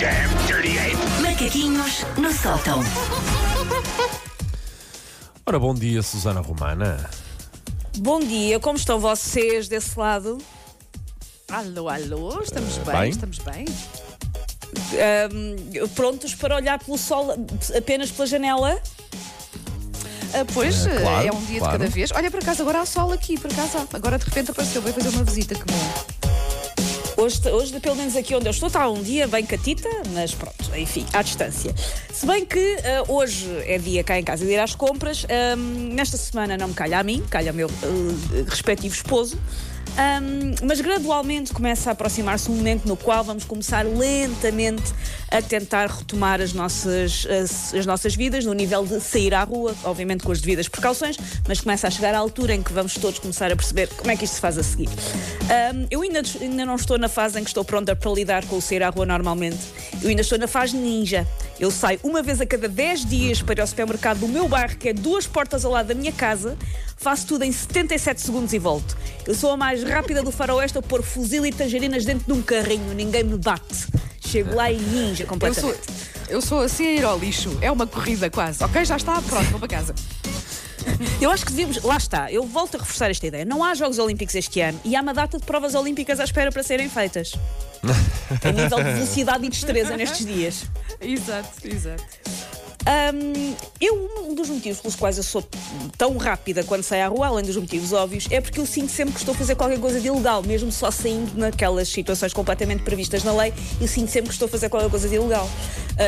damn dirty ape. Macaquinhos no sótão. Ora, bom dia, Susana Romana. Bom dia, como estão vocês desse lado? Alô, alô, estamos bem? Estamos bem. Prontos para olhar pelo sol apenas pela janela? Pois, claro, é um dia claro. De cada vez. Olha, por acaso, agora há sol aqui, por acaso há. Agora de repente apareceu, veio fazer uma visita, que bom. Hoje, pelo menos aqui onde eu estou, está um dia bem catita, mas pronto, enfim, à distância. Se bem que hoje é dia cá em casa de ir às compras. Nesta semana não me calha a mim, calha ao meu respectivo esposo. Mas gradualmente começa a aproximar-se um momento no qual vamos começar lentamente a tentar retomar as nossas vidas, no nível de sair à rua, obviamente com as devidas precauções, mas começa a chegar à altura em que vamos todos começar a perceber como é que isto se faz a seguir. Eu ainda não estou na fase em que estou pronta para lidar com o sair à rua normalmente. Eu ainda estou na fase ninja. Eu saio uma vez a cada 10 dias para ir ao supermercado do meu bairro, que é 2 portas ao lado da minha casa, faço tudo em 77 segundos e volto. Eu sou a mais rápida do faroeste a pôr fuzil e tangerinas dentro de um carrinho. Ninguém me bate. Chego lá e ninja completamente. Eu sou assim a ir ao lixo. É uma corrida quase. Ok, já está. Pronto, vou para casa. Eu acho que devíamos... Lá está. Eu volto a reforçar esta ideia. Não há Jogos Olímpicos este ano e há uma data de provas olímpicas à espera para serem feitas. A nível de velocidade e destreza nestes dias. Exato, exato. Um dos motivos pelos quais eu sou tão rápida quando saio à rua, além dos motivos óbvios, é porque eu sinto sempre que estou a fazer qualquer coisa de ilegal, mesmo só saindo naquelas situações completamente previstas na lei, eu sinto sempre que estou a fazer qualquer coisa de ilegal.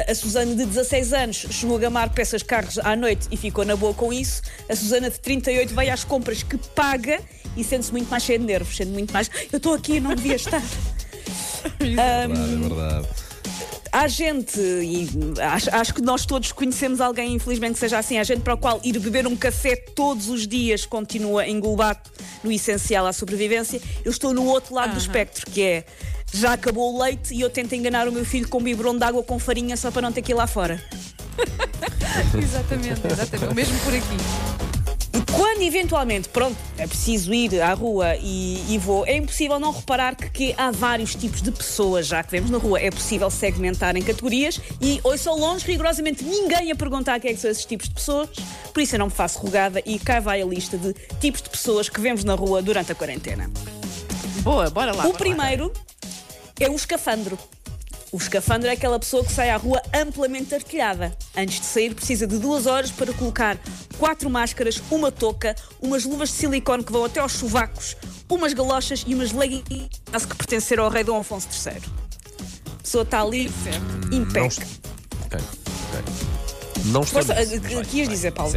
A Susana de 16 anos chegou a gamar peças de carros à noite e ficou na boa com isso. A Susana de 38 vai às compras que paga e sente-se muito mais cheia de nervos, sendo muito mais... Eu estou aqui, não devia estar. É verdade. Há gente, e acho que nós todos conhecemos alguém, infelizmente, que seja assim, há gente para o qual ir beber um café todos os dias continua englobado no essencial à sobrevivência. Eu estou no outro lado do espectro, que é, já acabou o leite e eu tento enganar o meu filho com um biberon de água com farinha só para não ter que ir lá fora. Exatamente, o mesmo por aqui. Quando eventualmente, pronto, é preciso ir à rua e vou, é impossível não reparar que há vários tipos de pessoas já que vemos na rua. É possível segmentar em categorias e hoje só longe rigorosamente ninguém a perguntar quem é que são esses tipos de pessoas. Por isso eu não me faço rogada e cá vai a lista de tipos de pessoas que vemos na rua durante a quarentena. Boa, bora lá. O primeiro é o escafandro. O escafandro é aquela pessoa que sai à rua amplamente artilhada. Antes de sair, precisa de 2 horas para colocar 4 máscaras, uma touca, umas luvas de silicone que vão até aos sovacos, umas galochas e umas leggings que pertenceram ao rei Dom Afonso III. A pessoa está ali, impec. Não estou nisso. O que ias dizer, Paulo?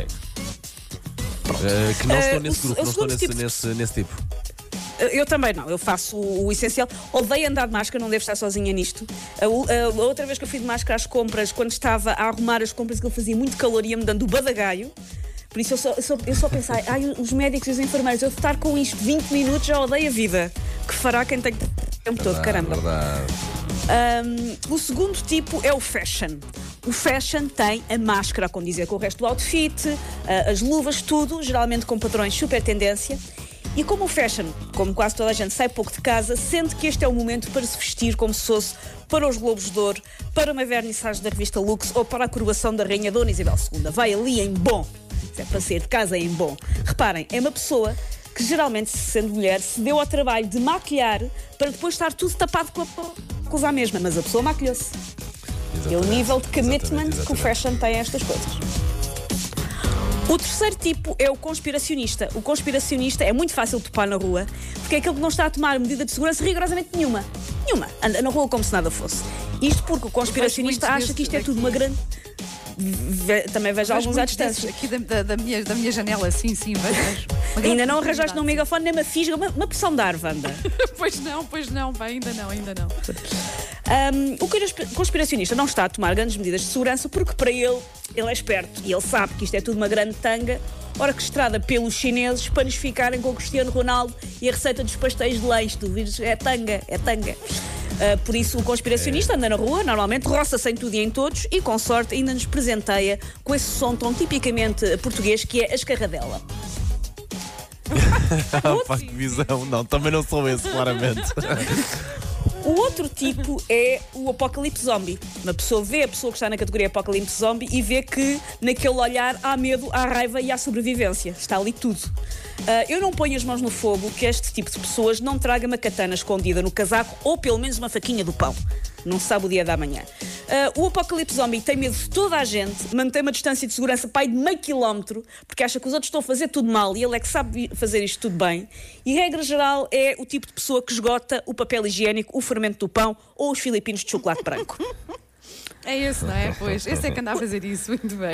Que não estou nesse grupo, não estou nesse tipo. Eu também não, eu faço o essencial. Odeio andar de máscara, não devo estar sozinha nisto. A outra vez que eu fui de máscara às compras, quando estava a arrumar as compras, que ele fazia muito calor e ia-me dando o badagaio. Por isso eu só pensei, os médicos e os enfermeiros, eu estar com isto 20 minutos, já odeio a vida. Que fará quem tem que estar o tempo todo, caramba. Verdade. O segundo tipo é o fashion. O fashion tem a máscara a condizer com o resto do outfit, as luvas, tudo, geralmente com padrões super tendência. E como o fashion, como quase toda a gente sai pouco de casa, sente que este é o momento para se vestir como se fosse para os Globos de Ouro, para uma vernissagem da revista Lux ou para a coroação da Rainha Dona Isabel II. Vai ali em bom. Se é para sair de casa, é em bom. Reparem, é uma pessoa que geralmente, sendo mulher, se deu ao trabalho de maquilhar para depois estar tudo tapado com a coisa à mesma. Mas a pessoa maquilhou-se. É o nível de commitment que o fashion tem a estas coisas. O terceiro tipo é o conspiracionista. O conspiracionista é muito fácil de topar na rua, porque é aquele que não está a tomar medida de segurança rigorosamente nenhuma. Nenhuma. Anda na rua como se nada fosse. Isto porque o conspiracionista acha que isto é tudo uma grande... Também vejo alguns à distância. Aqui da minha janela, sim, vejo. Ainda não arranjaste num megafone, nem uma fisga, uma pressão de ar, Wanda. Pois não, ainda não. O conspiracionista não está a tomar grandes medidas de segurança porque para ele é esperto e ele sabe que isto é tudo uma grande tanga orquestrada pelos chineses para nos ficarem com o Cristiano Ronaldo e a receita dos pastéis de leite, do vírus. É tanga. Por isso o conspiracionista anda na rua, normalmente roça-se em tudo e em todos e com sorte ainda nos presenteia com esse som tão tipicamente português que é a escarradela. Pá, que visão, não, também não sou esse, claramente. O outro tipo é o apocalipse zombie. Uma pessoa vê a pessoa que está na categoria apocalipse zombie e vê que naquele olhar há medo, há raiva e há sobrevivência. Está ali tudo. Eu não ponho as mãos no fogo que este tipo de pessoas não traga uma katana escondida no casaco ou pelo menos uma faquinha do pão. Não se sabe o dia da manhã. O apocalipse zombie tem medo de toda a gente, mantém uma distância de segurança pai de meio quilómetro, porque acha que os outros estão a fazer tudo mal e ele é que sabe fazer isto tudo bem. E regra geral é o tipo de pessoa que esgota o papel higiênico, o fermento do pão ou os filipinos de chocolate branco. É esse, não é? Pois, esse é que anda a fazer isso, muito bem.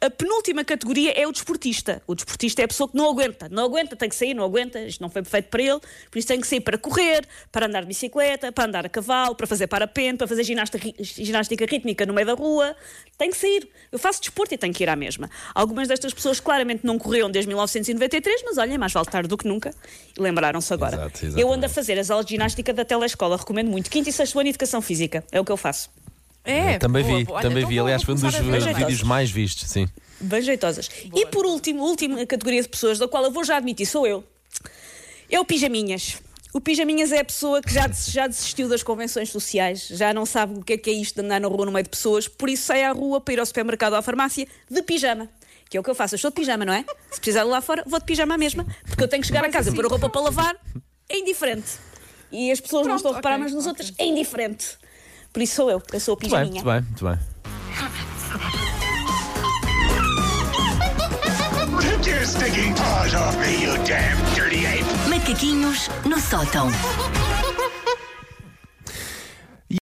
A penúltima categoria é o desportista. O desportista é a pessoa que não aguenta, tem que sair, não aguenta, isto não foi feito para ele, por isso tem que sair para correr, para andar de bicicleta, para andar a cavalo, para fazer parapente, para fazer ginástica rítmica no meio da rua. Tem que sair. Eu faço desporto e tenho que ir à mesma. Algumas destas pessoas claramente não correram desde 1993, mas olhem, mais vale tarde do que nunca. E lembraram-se agora. Exato, eu ando a fazer as aulas de ginástica da telescola, recomendo muito. 5º e 6º ano de Educação Física, é o que eu faço. É, também vi. Aliás, foi um dos vídeos mais vistos, sim. Bem jeitosas. Boa. E por último, a última categoria de pessoas, da qual eu vou já admitir, sou eu. É o pijaminhas. O pijaminhas é a pessoa que já desistiu das convenções sociais, já não sabe o que é isto de andar na rua no meio de pessoas, por isso sai à rua para ir ao supermercado ou à farmácia de pijama. Que é o que eu faço, eu estou de pijama, não é? Se precisar de lá fora, vou de pijama à mesma, porque eu tenho que chegar a casa e pôr a roupa para lavar, é indiferente. E as pessoas não estão a reparar umas nas outras, é indiferente. Por isso sou eu, que sou a pijaminha. Muito bem. Macaquinhos no sótão.